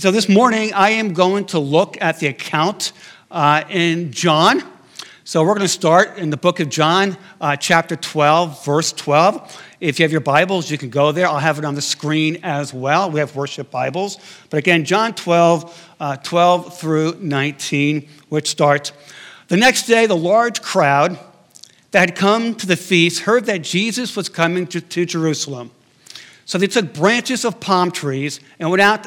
So this morning, I am going to look at the account in John. So we're going to start in the book of John, chapter 12, verse 12. If you have your Bibles, you can go there. I'll have it on the screen as well. We have worship Bibles. But again, John 12, 12 through 19, which starts, "The next day, the large crowd that had come to the feast heard that Jesus was coming to Jerusalem. So they took branches of palm trees and went out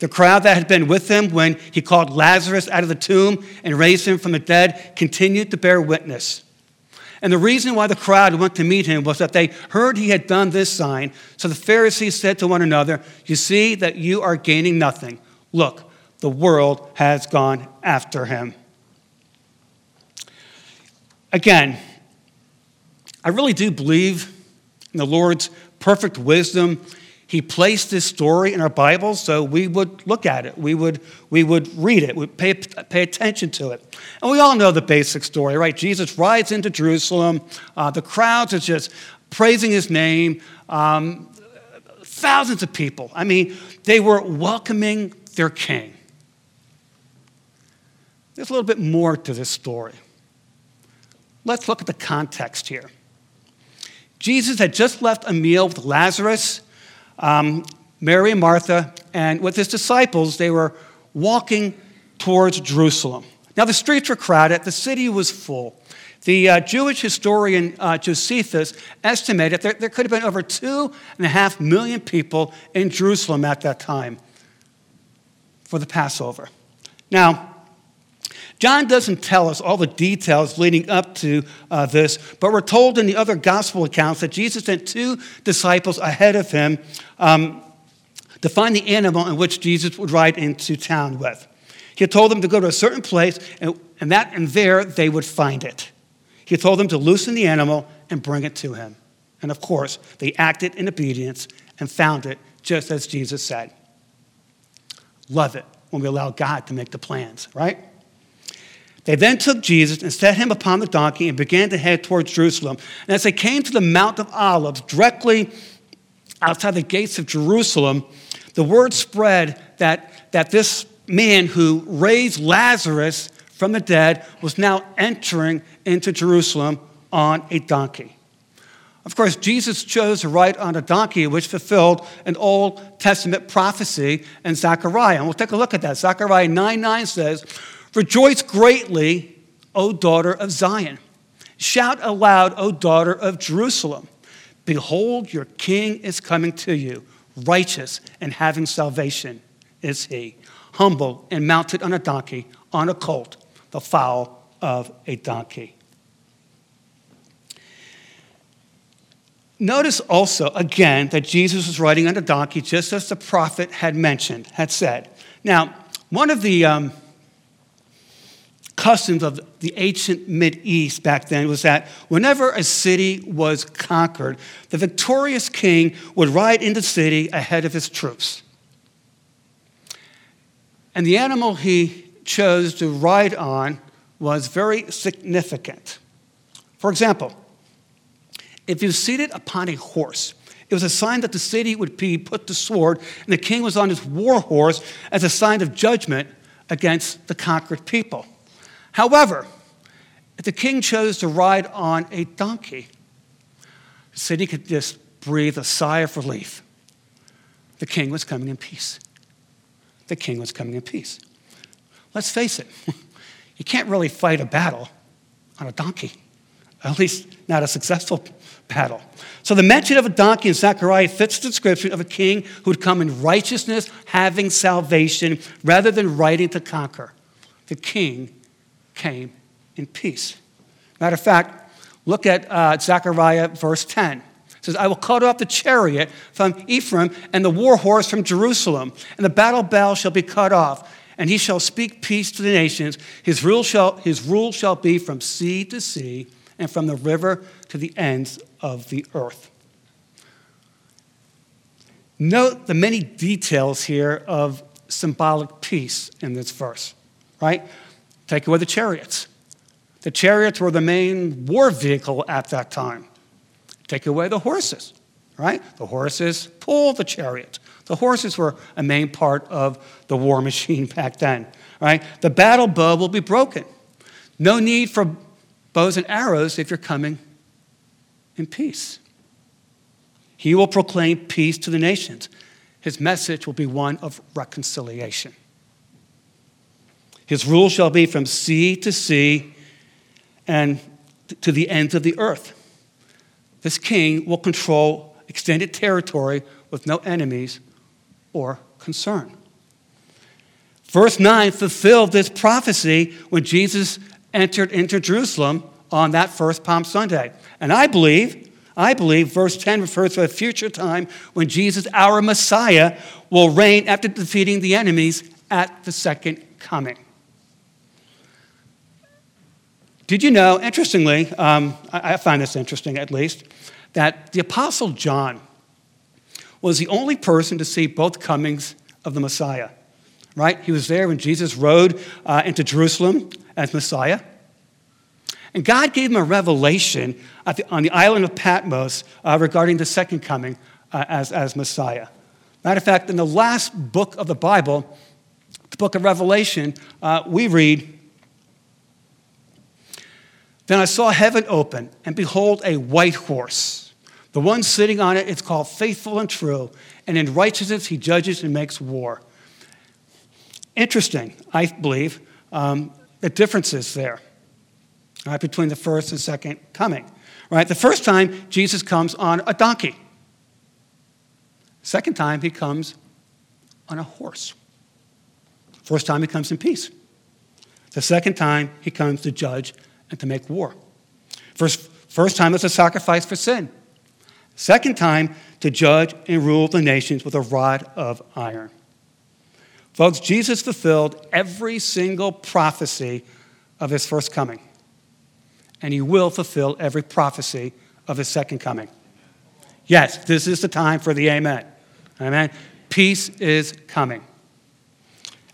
The crowd that had been with him when he called Lazarus out of the tomb and raised him from the dead continued to bear witness. And the reason why the crowd went to meet him was that they heard he had done this sign. So the Pharisees said to one another, 'You see that you are gaining nothing. Look, the world has gone after him.'" Again, I really do believe in the Lord's perfect wisdom. He placed this story in our Bible so we would look at it. We would read it. We'd pay attention to it. And we all know the basic story, right? Jesus rides into Jerusalem. The crowds are just praising his name. Thousands of people. I mean, they were welcoming their king. There's a little bit more to this story. Let's look at the context here. Jesus had just left a meal with Lazarus, Mary and Martha, and with his disciples, they were walking towards Jerusalem. Now, the streets were crowded. The city was full. The Jewish historian Josephus estimated there could have been over 2.5 million people in Jerusalem at that time for the Passover. Now, John doesn't tell us all the details leading up to this, but we're told in the other gospel accounts that Jesus sent two disciples ahead of him to find the animal in which Jesus would ride into town with. He told them to go to a certain place, and there they would find it. He told them to loosen the animal and bring it to him. And of course, they acted in obedience and found it, just as Jesus said. Love it when we allow God to make the plans, right? They then took Jesus and set him upon the donkey and began to head towards Jerusalem. And as they came to the Mount of Olives, directly outside the gates of Jerusalem, the word spread that this man who raised Lazarus from the dead was now entering into Jerusalem on a donkey. Of course, Jesus chose to ride on a donkey, which fulfilled an Old Testament prophecy in Zechariah. And we'll take a look at that. Zechariah 9:9 says, "Rejoice greatly, O daughter of Zion. Shout aloud, O daughter of Jerusalem. Behold, your king is coming to you. Righteous and having salvation is he. Humble and mounted on a donkey, on a colt, the foal of a donkey." Notice also, again, that Jesus was riding on a donkey, just as the prophet had said. Now, one of the customs of the ancient Mideast back then was that whenever a city was conquered, the victorious king would ride into the city ahead of his troops. And the animal he chose to ride on was very significant. For example, if he was seated upon a horse, it was a sign that the city would be put to sword, and the king was on his war horse as a sign of judgment against the conquered people. However, if the king chose to ride on a donkey, the city could just breathe a sigh of relief. The king was coming in peace. The king was coming in peace. Let's face it, you can't really fight a battle on a donkey, at least not a successful battle. So the mention of a donkey in Zechariah fits the description of a king who would come in righteousness, having salvation, rather than riding to conquer. The king came in peace. Matter of fact, look at Zechariah verse 10. It says, I will cut off the chariot from Ephraim and the war horse from Jerusalem, and the battle bow shall be cut off, and he shall speak peace to the nations. His rule shall be from sea to sea and from the river to the ends of the earth. Note the many details here of symbolic peace in this verse, right? Take away the chariots. The chariots were the main war vehicle at that time. Take away the horses, right? The horses pulled the chariot. The horses were a main part of the war machine back then, right? The battle bow will be broken. No need for bows and arrows if you're coming in peace. He will proclaim peace to the nations. His message will be one of reconciliation. His rule shall be from sea to sea and to the ends of the earth. This king will control extended territory with no enemies or concern. Verse 9 fulfilled this prophecy when Jesus entered into Jerusalem on that first Palm Sunday. And I believe verse 10 refers to a future time when Jesus, our Messiah, will reign after defeating the enemies at the second coming. Did you know, interestingly, I find this interesting at least, that the Apostle John was the only person to see both comings of the Messiah, right? He was there when Jesus rode into Jerusalem as Messiah. And God gave him a revelation on the island of Patmos regarding the second coming as Messiah. Matter of fact, in the last book of the Bible, the book of Revelation, we read, Then I saw heaven open, and behold, a white horse. The one sitting on it is called Faithful and True, and in righteousness he judges and makes war. Interesting, I believe, the differences there. Right, between the first and second coming. Right? The first time, Jesus comes on a donkey. Second time, he comes on a horse. First time, he comes in peace. The second time, he comes to judge and to make war. First time, it's a sacrifice for sin. Second time, to judge and rule the nations with a rod of iron. Folks, Jesus fulfilled every single prophecy of his first coming. And he will fulfill every prophecy of his second coming. Yes, this is the time for the amen. Amen. Peace is coming.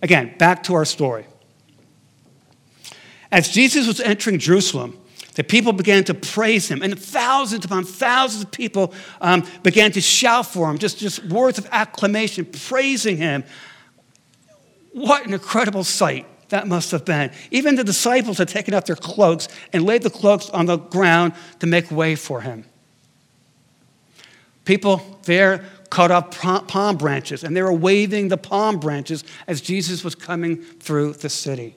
Again, back to our story. As Jesus was entering Jerusalem, the people began to praise him, and thousands upon thousands of people began to shout for him, just words of acclamation, praising him. What an incredible sight that must have been. Even the disciples had taken off their cloaks and laid the cloaks on the ground to make way for him. People there cut off palm branches, and they were waving the palm branches as Jesus was coming through the city.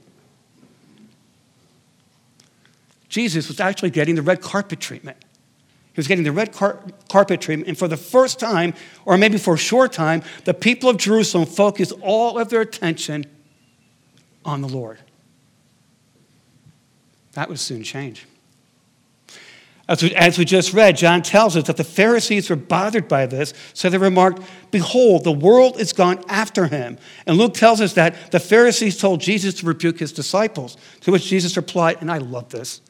Jesus was actually getting the red carpet treatment. He was getting the red carpet treatment, and for the first time, or maybe for a short time, the people of Jerusalem focused all of their attention on the Lord. That would soon change. As we just read, John tells us that the Pharisees were bothered by this, so they remarked, Behold, the world is gone after him. And Luke tells us that the Pharisees told Jesus to rebuke his disciples, to which Jesus replied, and I love this.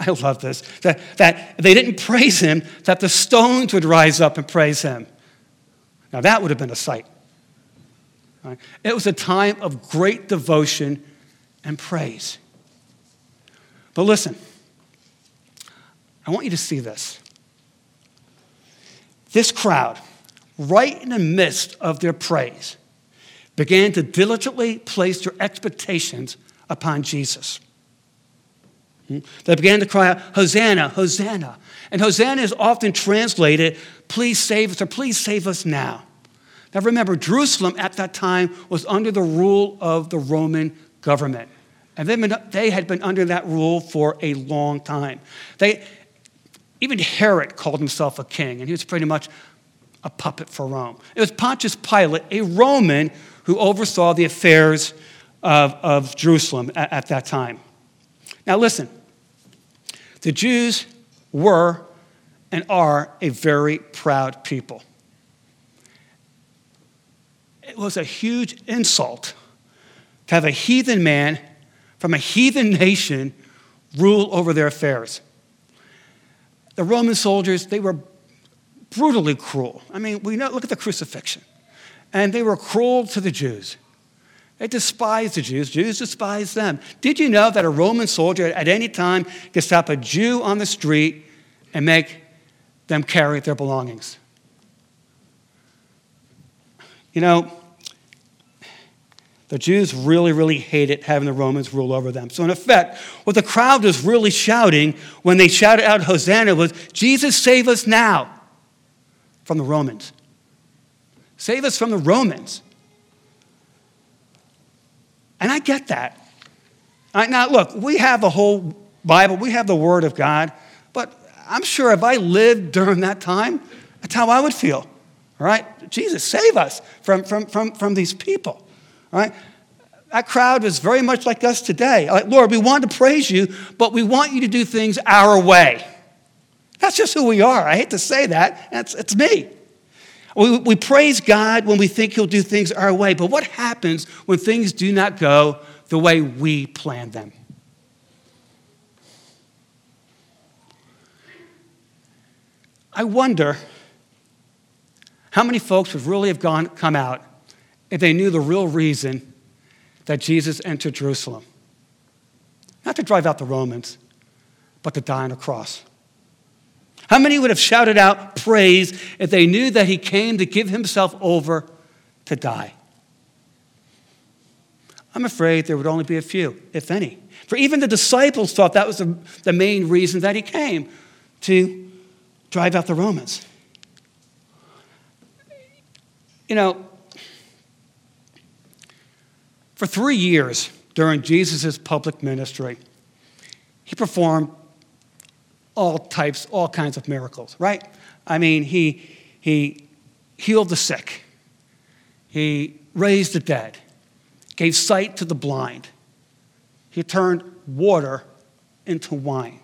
I love this, that they didn't praise him, that the stones would rise up and praise him. Now that would have been a sight. It was a time of great devotion and praise. But listen, I want you to see this. This crowd, right in the midst of their praise, began to diligently place their expectations upon Jesus. They began to cry out, Hosanna, Hosanna. And Hosanna is often translated, please save us, or please save us now. Now remember, Jerusalem at that time was under the rule of the Roman government. And they had been under that rule for a long time. Even Herod called himself a king, and he was pretty much a puppet for Rome. It was Pontius Pilate, a Roman, who oversaw the affairs of Jerusalem at that time. Now listen, the Jews were and are a very proud people. It was a huge insult to have a heathen man from a heathen nation rule over their affairs. The Roman soldiers, they were brutally cruel. I mean, we know, look at the crucifixion. And they were cruel to the Jews. They despised the Jews. Jews despised them. Did you know that a Roman soldier at any time could stop a Jew on the street and make them carry their belongings? You know, the Jews really, really hated having the Romans rule over them. So in effect, what the crowd was really shouting when they shouted out Hosanna was, Jesus, save us now from the Romans. Save us from the Romans. And I get that. Now, look, we have the whole Bible. We have the Word of God. But I'm sure if I lived during that time, that's how I would feel. All right? Jesus, save us from these people. All right? That crowd was very much like us today. Like, Lord, we want to praise you, but we want you to do things our way. That's just who we are. I hate to say that. It's me. We praise God when we think he'll do things our way. But what happens when things do not go the way we planned them? I wonder how many folks would really have come out if they knew the real reason that Jesus entered Jerusalem. Not to drive out the Romans, but to die on a cross. How many would have shouted out praise if they knew that he came to give himself over to die? I'm afraid there would only be a few, if any. For even the disciples thought that was the main reason that he came, to drive out the Romans. You know, for 3 years during Jesus' public ministry, he performed all kinds of miracles, right? I mean, he healed the sick. He raised the dead, gave sight to the blind. He turned water into wine.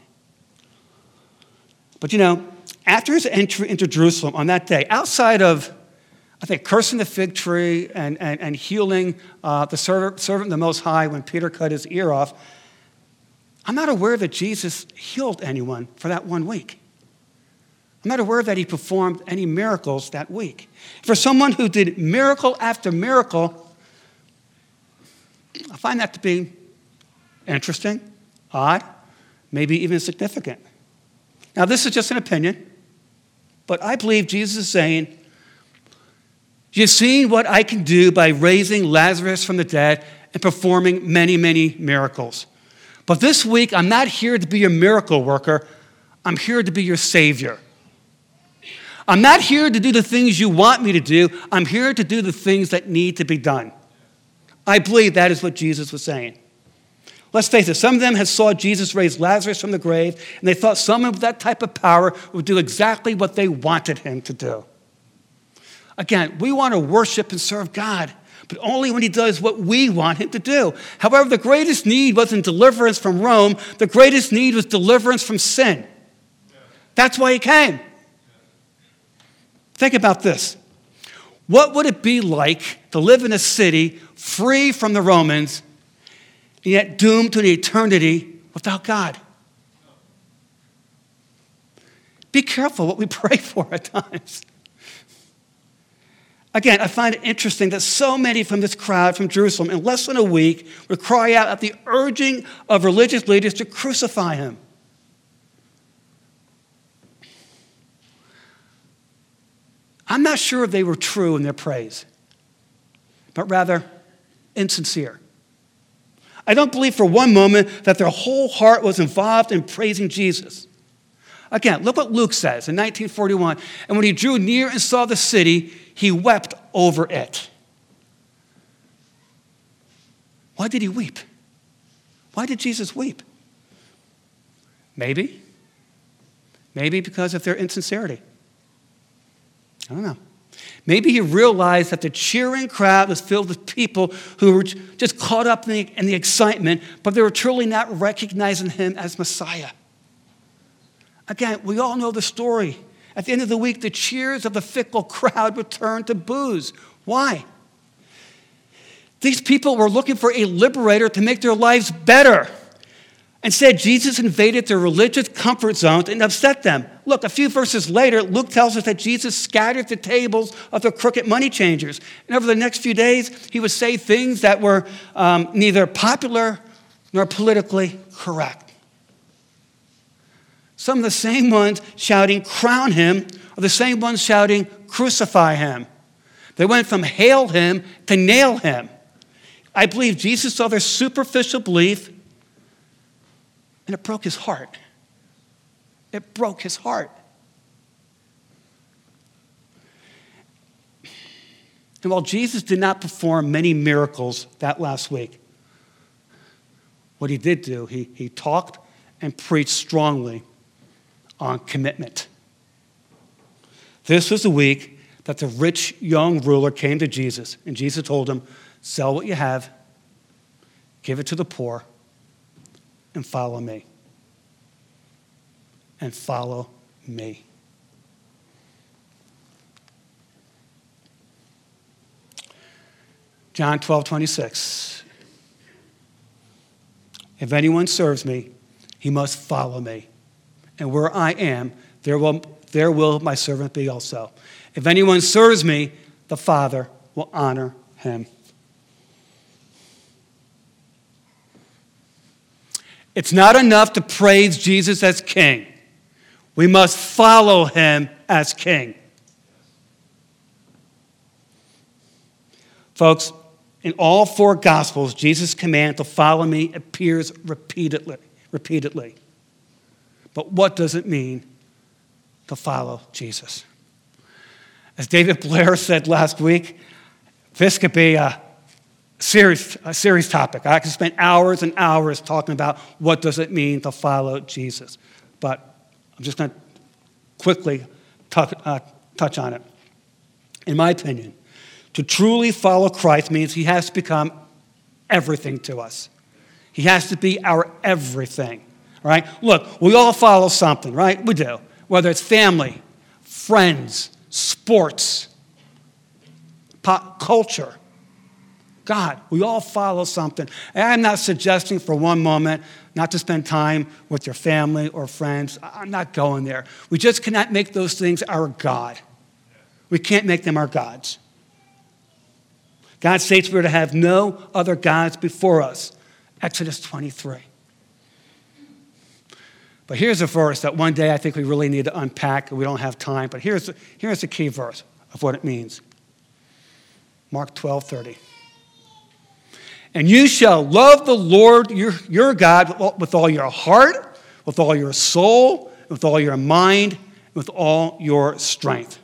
But you know, after his entry into Jerusalem on that day, outside of, I think, cursing the fig tree and healing the servant of the Most High when Peter cut his ear off, I'm not aware that Jesus healed anyone for that 1 week. I'm not aware that he performed any miracles that week. For someone who did miracle after miracle, I find that to be interesting, odd, maybe even significant. Now, this is just an opinion, but I believe Jesus is saying, you've seen what I can do by raising Lazarus from the dead and performing many, many miracles. But this week, I'm not here to be your miracle worker. I'm here to be your savior. I'm not here to do the things you want me to do. I'm here to do the things that need to be done. I believe that is what Jesus was saying. Let's face it, some of them had saw Jesus raise Lazarus from the grave, and they thought someone with that type of power would do exactly what they wanted him to do. Again, we want to worship and serve God, but only when he does what we want him to do. However, the greatest need wasn't deliverance from Rome. The greatest need was deliverance from sin. That's why he came. Think about this. What would it be like to live in a city free from the Romans, and yet doomed to an eternity without God? Be careful what we pray for at times. Again, I find it interesting that so many from this crowd from Jerusalem in less than a week would cry out at the urging of religious leaders to crucify him. I'm not sure they were true in their praise, but rather insincere. I don't believe for one moment that their whole heart was involved in praising Jesus. Again, look what Luke says in 1941. And when he drew near and saw the city, he wept over it. Why did he weep? Why did Jesus weep? Maybe. Maybe because of their insincerity. I don't know. Maybe he realized that the cheering crowd was filled with people who were just caught up in the excitement, but they were truly not recognizing him as Messiah. Again, we all know the story. At the end of the week, the cheers of the fickle crowd returned to booze. Why? These people were looking for a liberator to make their lives better. Instead, Jesus invaded their religious comfort zones and upset them. Look, a few verses later, Luke tells us that Jesus scattered the tables of the crooked money changers. And over the next few days, he would say things that were neither popular nor politically correct. Some of the same ones shouting, "Crown him," are the same ones shouting, "Crucify him." They went from hail him to nail him. I believe Jesus saw their superficial belief, and it broke his heart. It broke his heart. And while Jesus did not perform many miracles that last week, what he did do, he talked and preached strongly on commitment. This was the week that the rich young ruler came to Jesus, and Jesus told him, "Sell what you have, give it to the poor, and follow me." And follow me. John 12:26. "If anyone serves me, he must follow me. And where I am, there will my servant be also. If anyone serves me, the Father will honor him." It's not enough to praise Jesus as king. We must follow him as king. Folks, in all four Gospels, Jesus' command to follow me appears repeatedly. But what does it mean to follow Jesus? As David Blair said last week, this could be a serious topic. I could spend hours and hours talking about what does it mean to follow Jesus. But I'm just going to quickly touch on it. In my opinion, to truly follow Christ means he has to become everything to us. He has to be our everything, right? Look, we all follow something, right? We do. Whether it's family, friends, sports, pop culture, God, we all follow something. And I'm not suggesting for one moment not to spend time with your family or friends. I'm not going there. We just cannot make those things our God. We can't make them our gods. God states we're to have no other gods before us. Exodus 23. But here's a verse that one day I think we really need to unpack. We don't have time, but here's the key verse of what it means. Mark 12:30. "And you shall love the Lord your God with all your heart, with all your soul, with all your mind, with all your strength."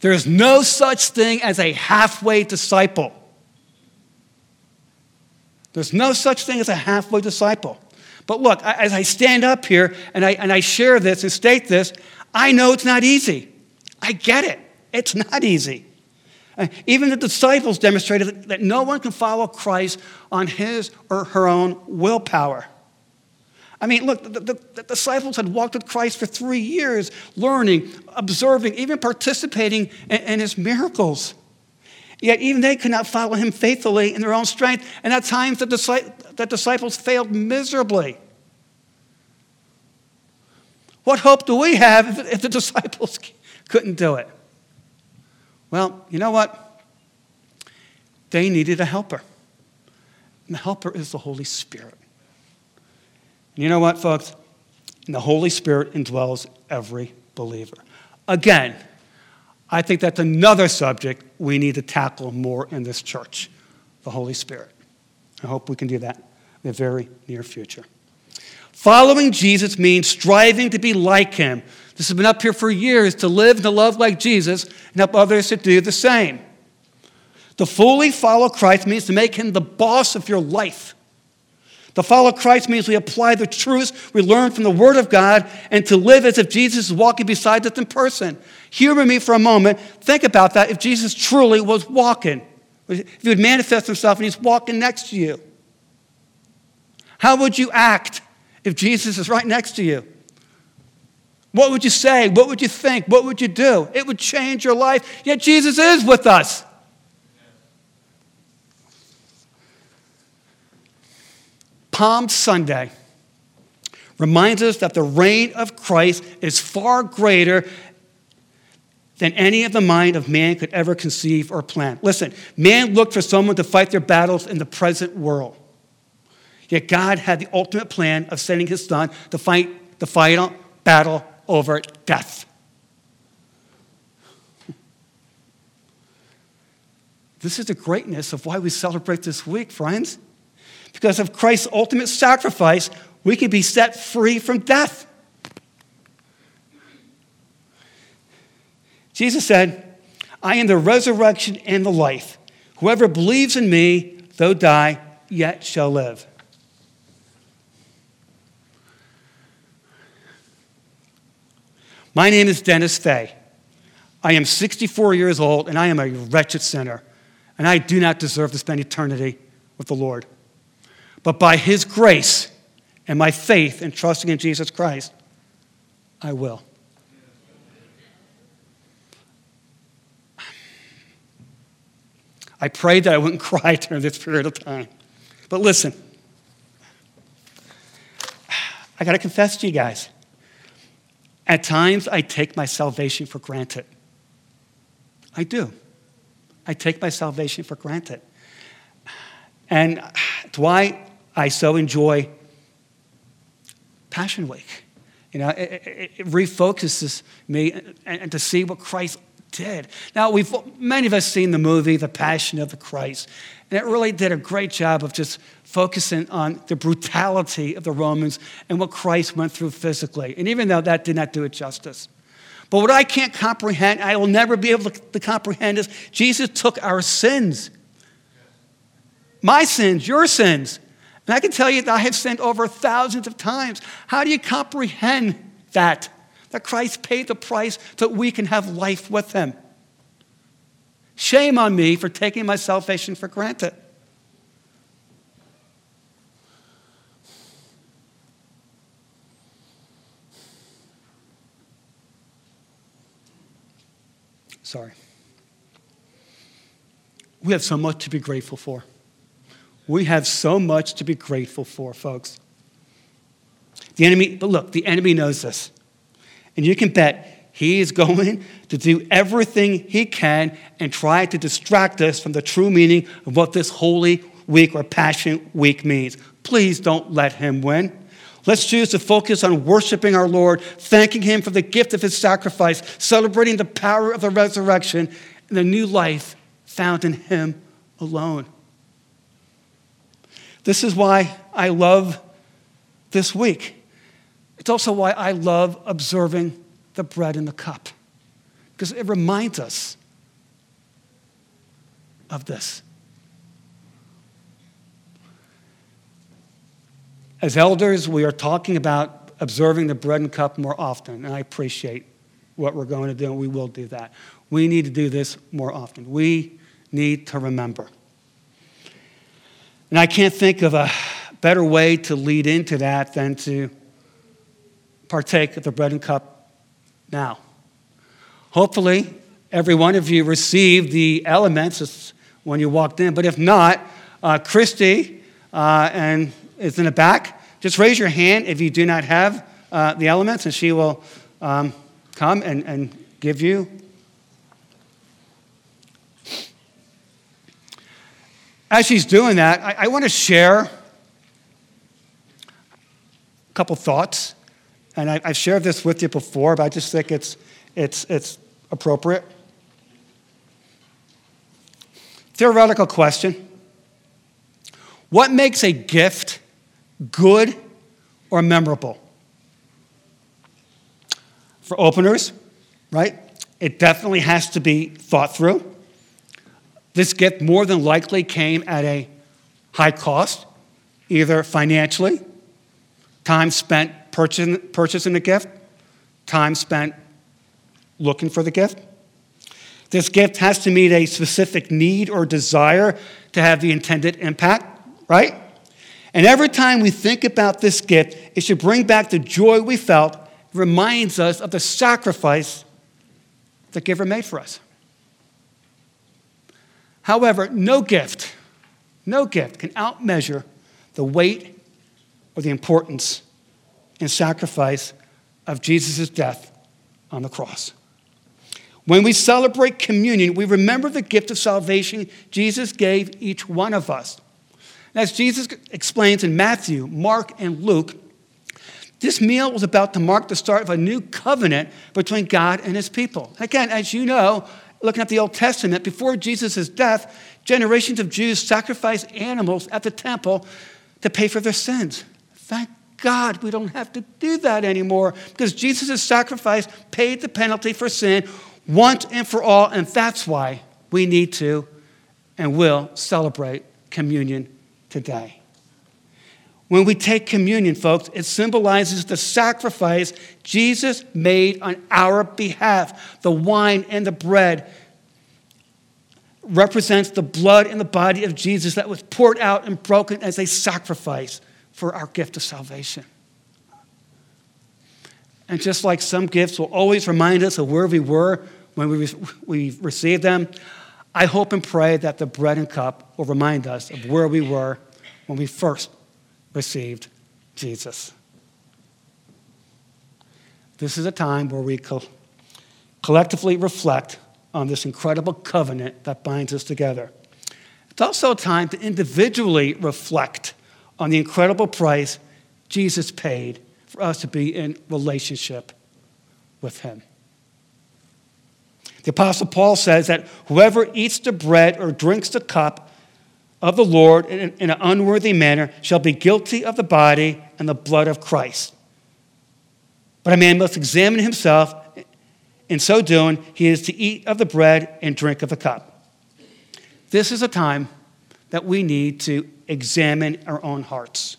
There is no such thing as a halfway disciple. There's no such thing as a halfway disciple. But look, as I stand up here and I share this and state this, I know it's not easy. I get it. It's not easy. Even the disciples demonstrated that no one can follow Christ on his or her own willpower. I mean, look, the disciples had walked with Christ for 3 years, learning, observing, even participating in his miracles. Yet even they could not follow him faithfully in their own strength. And at times, the disciples failed miserably. What hope do we have if the disciples couldn't do it? Well, you know what? They needed a helper. And the helper is the Holy Spirit. And you know what, folks? And the Holy Spirit indwells every believer. Again, I think that's another subject we need to tackle more in this church, the Holy Spirit. I hope we can do that in the very near future. Following Jesus means striving to be like him. This has been up here for years, to live and to love like Jesus and help others to do the same. To fully follow Christ means to make him the boss of your life. To follow Christ means we apply the truths we learn from the Word of God and to live as if Jesus is walking beside us in person. Humor me for a moment. Think about that. If Jesus truly was walking, if he would manifest himself and he's walking next to you, how would you act if Jesus is right next to you? What would you say? What would you think? What would you do? It would change your life. Yet Jesus is with us. Palm Sunday reminds us that the reign of Christ is far greater than any of the mind of man could ever conceive or plan. Listen, man looked for someone to fight their battles in the present world. Yet God had the ultimate plan of sending his son to fight the final battle over death. This is the greatness of why we celebrate this week, friends. Because of Christ's ultimate sacrifice, we can be set free from death. Jesus said, I am the resurrection and the life. Whoever believes in me, though die, yet shall live. My name is Dennis Fay. I am 64 years old, and I am a wretched sinner. And I do not deserve to spend eternity with the Lord. But by his grace and my faith and trusting in Jesus Christ, I will. I prayed that I wouldn't cry during this period of time. But listen, I got to confess to you guys, at times I take my salvation for granted. I do. I take my salvation for granted. And it's why I so enjoy Passion Week. You know, it refocuses me and to see what Christ did. Now, many of us seen the movie, The Passion of the Christ, and it really did a great job of just focusing on the brutality of the Romans and what Christ went through physically. And even though that did not do it justice. But what I can't comprehend, I will never be able to comprehend, is Jesus took our sins. My sins, your sins. And I can tell you that I have sinned over thousands of times. How do you comprehend that? That Christ paid the price so that we can have life with him. Shame on me for taking my salvation for granted. Sorry. We have so much to be grateful for. We have so much to be grateful for, folks. The enemy knows this. And you can bet he is going to do everything he can and try to distract us from the true meaning of what this Holy Week or Passion Week means. Please don't let him win. Let's choose to focus on worshiping our Lord, thanking him for the gift of his sacrifice, celebrating the power of the resurrection and the new life found in him alone. This is why I love this week. It's also why I love observing the bread and the cup, because it reminds us of this. As elders, we are talking about observing the bread and cup more often, and I appreciate what we're going to do, and we will do that. We need to do this more often. We need to remember. And I can't think of a better way to lead into that than to partake of the bread and cup now. Hopefully, every one of you received the elements when you walked in. But if not, Christy and is in the back. Just raise your hand if you do not have the elements, and she will come and give you. As she's doing that, I want to share a couple thoughts. And I've shared this with you before, but I just think it's appropriate. Theoretical question. What makes a gift good or memorable? For openers, right? It definitely has to be thought through. This gift more than likely came at a high cost, either financially, time spent purchasing the gift, time spent looking for the gift. This gift has to meet a specific need or desire to have the intended impact, right? And every time we think about this gift, it should bring back the joy we felt reminds us of the sacrifice the giver made for us. However, no gift can outmeasure the weight or the importance and sacrifice of Jesus' death on the cross. When we celebrate communion, we remember the gift of salvation Jesus gave each one of us. And as Jesus explains in Matthew, Mark, and Luke, this meal was about to mark the start of a new covenant between God and his people. Again, as you know, looking at the Old Testament, before Jesus' death, generations of Jews sacrificed animals at the temple to pay for their sins. Thank God we don't have to do that anymore, because Jesus' sacrifice paid the penalty for sin once and for all, and that's why we need to and will celebrate communion today. When we take communion, folks, it symbolizes the sacrifice Jesus made on our behalf. The wine and the bread represents the blood and the body of Jesus that was poured out and broken as a sacrifice for our gift of salvation. And just like some gifts will always remind us of where we were when we received them, I hope and pray that the bread and cup will remind us of where we were when we first received Jesus. This is a time where we collectively reflect on this incredible covenant that binds us together. It's also a time to individually reflect on the incredible price Jesus paid for us to be in relationship with him. The Apostle Paul says that whoever eats the bread or drinks the cup of the Lord in an unworthy manner shall be guilty of the body and the blood of Christ. But a man must examine himself. In so doing, he is to eat of the bread and drink of the cup. This is a time that we need to examine our own hearts.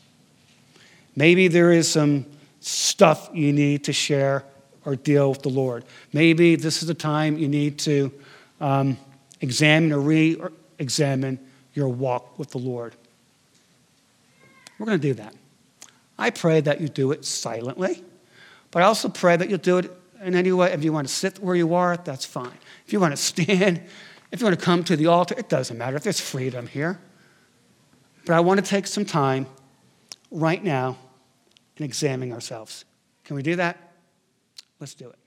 Maybe there is some stuff you need to share or deal with the Lord. Maybe this is the time you need to examine or re-examine your walk with the Lord. We're going to do that. I pray that you do it silently, but I also pray that you'll do it in any way. If you want to sit where you are, that's fine. If you want to stand, if you want to come to the altar, it doesn't matter. If there's freedom here. But I want to take some time right now and examine ourselves. Can we do that? Let's do it.